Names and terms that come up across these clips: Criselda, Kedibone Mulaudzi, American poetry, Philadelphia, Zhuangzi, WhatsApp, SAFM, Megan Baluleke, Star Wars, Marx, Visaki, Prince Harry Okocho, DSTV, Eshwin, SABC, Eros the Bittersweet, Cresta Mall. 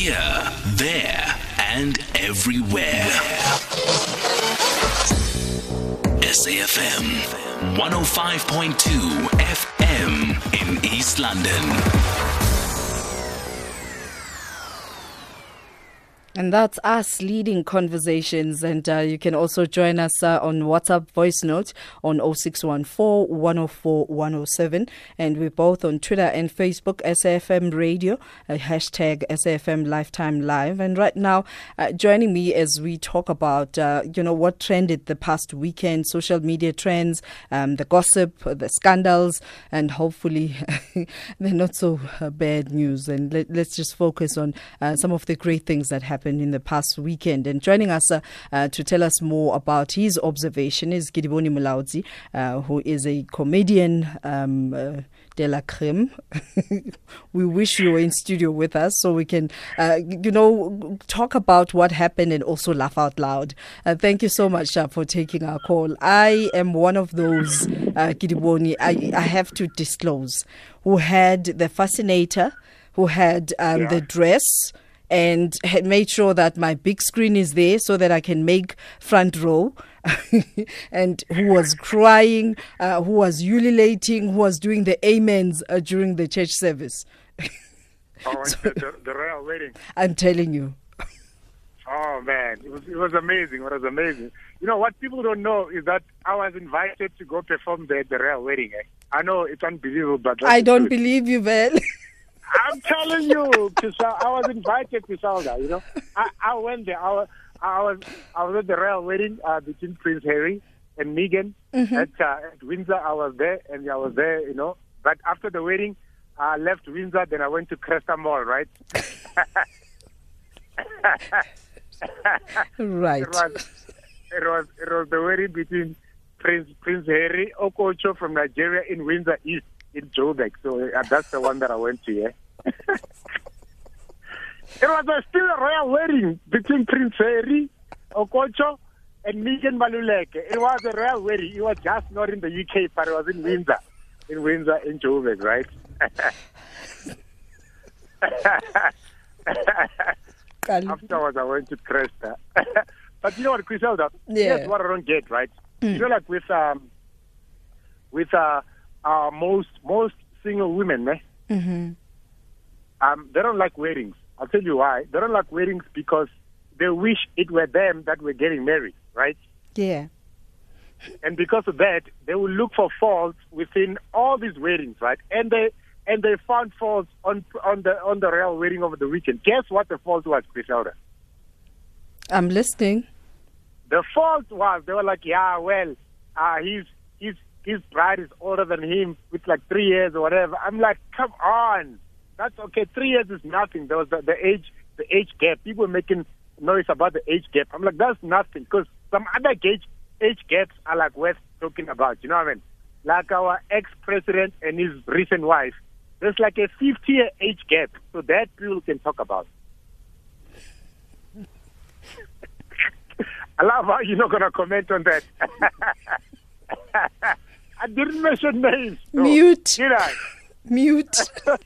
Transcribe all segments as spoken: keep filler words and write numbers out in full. here, there, and everywhere. S A F M one oh five point two F M in East London. And that's us leading conversations. And uh, you can also join us uh, on WhatsApp voice notes on oh six one four, one oh four, one oh seven. And we're both on Twitter and Facebook, S A F M Radio, uh, hashtag S A F M Lifetime Live. And right now, uh, joining me as we talk about, uh, you know, what trended the past weekend, social media trends, um, the gossip, the scandals, and hopefully they're not so uh, bad news. And let, let's just focus on uh, some of the great things that happened in the past weekend. And joining us uh, uh, to tell us more about his observation is Kedibone Mulaudzi, uh, who is a comedian um, uh, de la creme. We wish you were in studio with us so we can, uh, you know, talk about what happened and also laugh out loud. Uh, thank you so much uh, for taking our call. I am one of those, uh, Kedibone, I, I have to disclose, who had the fascinator, who had um, yeah. the dress, and had made sure that my big screen is there so that I can make front row. And who was crying, uh, who was ululating, who was doing the amens uh, during the church service. Oh, so, the, the royal wedding. I'm telling you. Oh, man. It was, it was amazing. It was amazing. You know, what people don't know is that I was invited to go perform there at the royal wedding. Eh? I know it's unbelievable, but... I don't good. believe you, Val. I'm telling you, I was invited to Criselda, you know. I, I went there. I was, I was I was at the royal wedding uh, between Prince Harry and Megan mm-hmm. at, uh, at Windsor. I was there, and I was there, you know. But after the wedding, I left Windsor, then I went to Cresta Mall, right? Right. It was, it was it was the wedding between Prince Prince Harry Okocho from Nigeria in Windsor East. In Joburg, so uh, that's the one that I went to, yeah. It was uh, still a royal wedding between Prince Harry Okocho and Megan Baluleke. It was a royal wedding. It was just not in the U K, but it was in Windsor, in Windsor, in Joburg, right? Afterwards, I went to Cresta. But you know what, Criselda? Yeah. That's what I don't get, right? Mm. You know, like with um, with uh. Uh, most most single women, eh? Mm-hmm. um, they don't like weddings. I'll tell you why. They don't like weddings because they wish it were them that were getting married, right? Yeah. And because of that, they will look for faults within all these weddings, right? And they and they found faults on on the on the royal wedding over the weekend. Guess what the fault was, Criselda? I'm listening. The fault was they were like, yeah, well, uh, he's he's. his bride is older than him with like three years or whatever. I'm like, come on. That's okay. Three years is nothing. There was the, the age the age gap. People were making noise about the age gap. I'm like, that's nothing. Because some other age, age gaps are like worth talking about. You know what I mean? Like our ex-president and his recent wife. There's like a fifty-year age gap. So that people can talk about. I love how you're not going to comment on that. I didn't mention names. So, Mute. Did I? Mute.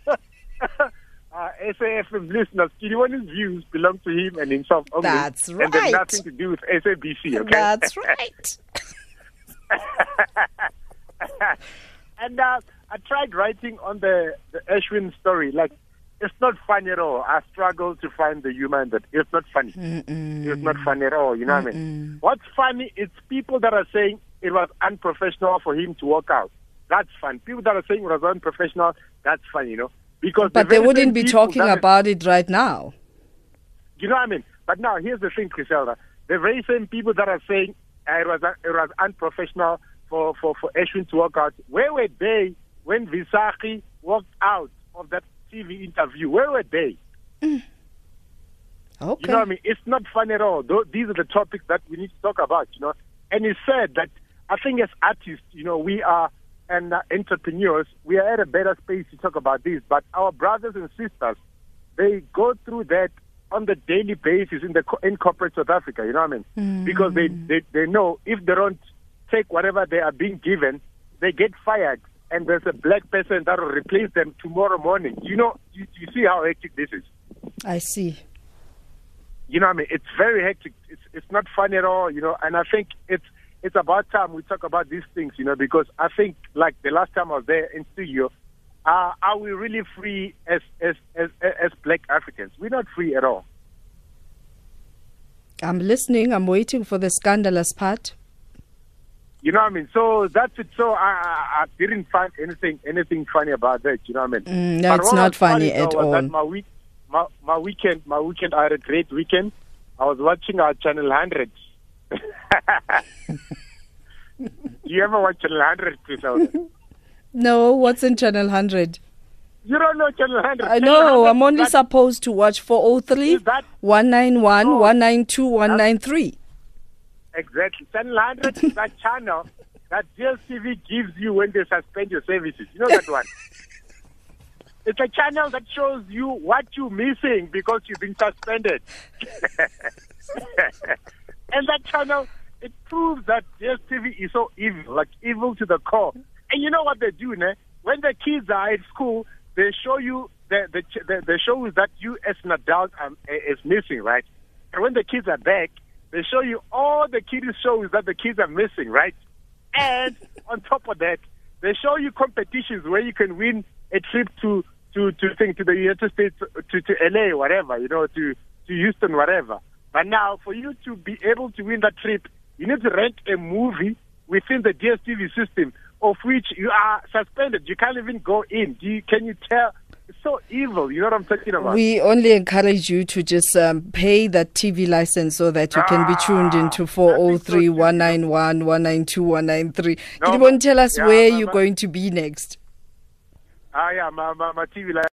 uh, S A F M listeners, Kiriwane's views belong to him and himself only. That's right. And there's nothing to do with S A B C, okay? That's right. And uh, I tried writing on the, the Eshwin story. Like, it's not funny at all. I struggle to find the humor in that. It's not funny. Mm-mm. It's not funny at all. You know Mm-mm. what I mean? What's funny is people that are saying it was unprofessional for him to walk out. That's fine. People that are saying it was unprofessional, that's fine, you know. Because But the they wouldn't be talking about it right now. You know what I mean? But now, here's the thing, Criselda. The very same people that are saying uh, it was uh, it was unprofessional for, for, for Eshwin to walk out, where were they when Visaki walked out of that T V interview? Where were they? Mm. Okay. You know what I mean? It's not fun at all. These are the topics that we need to talk about, you know. And it's sad that I think as artists, you know, we are and uh, entrepreneurs, we are at a better space to talk about this. But our brothers and sisters, they go through that on the daily basis in the co- in corporate South Africa. You know what I mean? Mm. Because they, they, they know if they don't take whatever they are being given, they get fired, and there's a black person that will replace them tomorrow morning. You know, you, you see how hectic this is. I see. You know what I mean? It's very hectic. It's it's not fun at all, you know. And I think it's it's about time we talk about these things, you know, because I think, like, the last time I was there in studio, uh, are we really free as as, as as black Africans? We're not free at all. I'm listening. I'm waiting for the scandalous part. You know what I mean? So that's it. So I, I, I didn't find anything anything funny about that. You know what I mean? Mm, no, it's not funny, funny at all. That my week, my, my weekend, my weekend. I had a great weekend. I was watching our channel one hundred. Do you ever watch channel one hundred, Criselda? No. What's in channel one hundred? You don't know channel one hundred. I know. I'm only that, supposed to watch four oh three, that, one ninety-one, oh, one ninety-two, one ninety-three. Exactly. Channel one hundred is that channel that D S T V gives you when they suspend your services. You know that one? It's a channel that shows you what you're missing because you've been suspended. And that channel, it proves that D S T V is so evil, like evil to the core. And you know what they do, né? When the kids are at school, they show you the the, the, the shows that you as an adult um, is missing, right? And when the kids are back, they show you all the kids' shows that the kids are missing, right? And on top of that, they show you competitions where you can win a trip to to to think to the United States, to to L A, whatever, you know, to to Houston, whatever. But now, for you to be able to win that trip, you need to rent a movie within the D S T V system, of which you are suspended. You can't even go in. Do you, can you tell? It's so evil. You know what I'm talking about? We only encourage you to just um, pay that T V license so that you ah, can be tuned into four oh three, so one ninety-one, one ninety-two, one ninety-three. No, Kedibone, tell us yeah, where my, you're my, going to be next. Ah, yeah, my, my, my T V license.